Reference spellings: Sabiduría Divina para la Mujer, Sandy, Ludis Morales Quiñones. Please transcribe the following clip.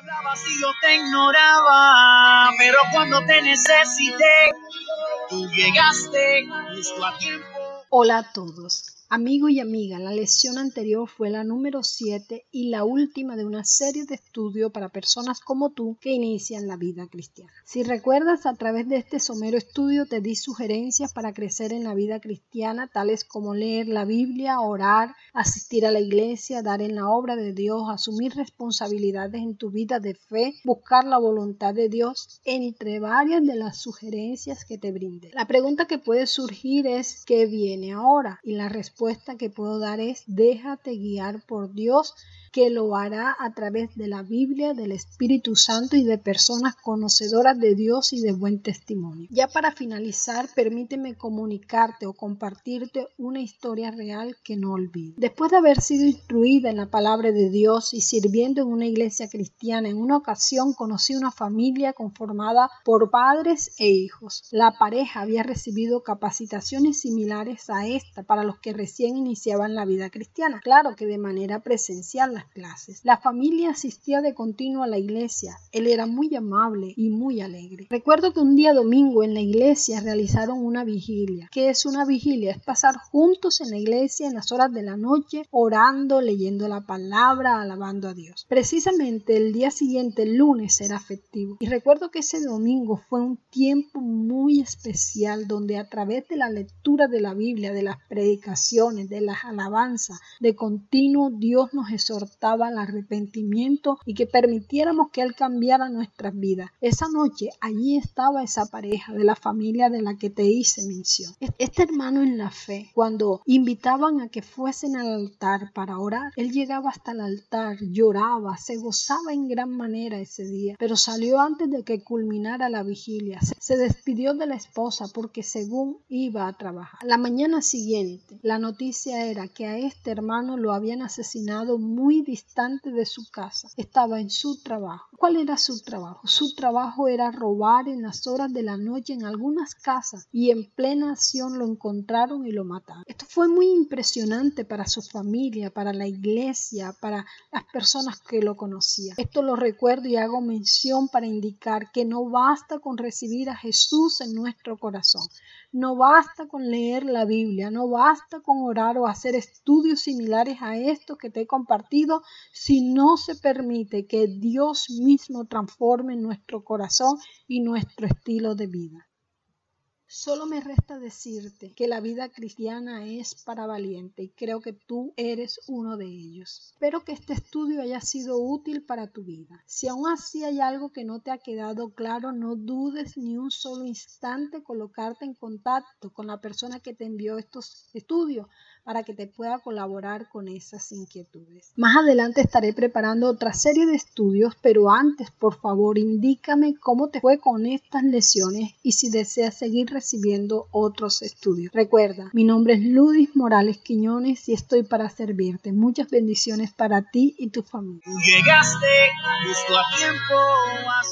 hablabas y yo te ignoraba, pero cuando te necesité, tú llegaste justo a tiempo. Hola a todos, amigo y amiga, la lección anterior fue la número 7 y la última de una serie de estudios para personas como tú que inician la vida cristiana. Si recuerdas, a través de este somero estudio te di sugerencias para crecer en la vida cristiana, tales como leer la Biblia, orar, asistir a la iglesia, dar en la obra de Dios, asumir responsabilidades en tu vida de fe, buscar la voluntad de Dios, entre varias de las sugerencias que te brindé. La pregunta que puede surgir es ¿qué viene ahora? Y la respuesta que puedo dar es déjate guiar por Dios, que lo hará a través de la Biblia, del Espíritu Santo y de personas conocedoras de Dios y de buen testimonio. Ya para finalizar, permíteme comunicarte o compartirte una historia real que no olvides. Después de haber sido instruida en la palabra de Dios y sirviendo en una iglesia cristiana, en una ocasión conocí una familia conformada por padres e hijos. La pareja había recibido capacitaciones similares a esta para los que recién iniciaban la vida cristiana, claro que de manera presencial, clases. La familia asistía de continuo a la iglesia. Él era muy amable y muy alegre. Recuerdo que un día domingo en la iglesia realizaron una vigilia. ¿Qué es una vigilia? Es pasar juntos en la iglesia en las horas de la noche, orando, leyendo la palabra, alabando a Dios. Precisamente el día siguiente, el lunes, era festivo. Y recuerdo que ese domingo fue un tiempo muy especial donde a través de la lectura de la Biblia, de las predicaciones, de las alabanzas, de continuo Dios nos exhortó al arrepentimiento y que permitiéramos que Él cambiara nuestras vidas. Esa noche allí estaba esa pareja de la familia de la que te hice mención. Este hermano en la fe, cuando invitaban a que fuesen al altar para orar, él llegaba hasta el altar, lloraba, se gozaba en gran manera ese día, pero salió antes de que culminara la vigilia. Se despidió de la esposa porque según iba a trabajar. La mañana siguiente, la noticia era que a este hermano lo habían asesinado muy distante de su casa. Estaba en su trabajo. ¿Cuál era su trabajo? Su trabajo era robar en las horas de la noche en algunas casas y en plena acción lo encontraron y lo mataron. Esto fue muy impresionante para su familia, para la iglesia, para las personas que lo conocían. Esto lo recuerdo y hago mención para indicar que no basta con recibir a Jesús en nuestro corazón. No basta con leer la Biblia, no basta con orar o hacer estudios similares a estos que te he compartido si no se permite que Dios mismo transforme nuestro corazón y nuestro estilo de vida. Solo me resta decirte que la vida cristiana es para valiente y creo que tú eres uno de ellos. Espero que este estudio haya sido útil para tu vida. Si aún así hay algo que no te ha quedado claro, no dudes ni un solo instante colocarte en contacto con la persona que te envió estos estudios para que te pueda colaborar con esas inquietudes. Más adelante estaré preparando otra serie de estudios, pero antes, por favor, indícame cómo te fue con estas lecciones y si deseas seguir recibiendo otros estudios. Recuerda, mi nombre es Ludis Morales Quiñones y estoy para servirte. Muchas bendiciones para ti y tu familia. Tú llegaste justo a tiempo.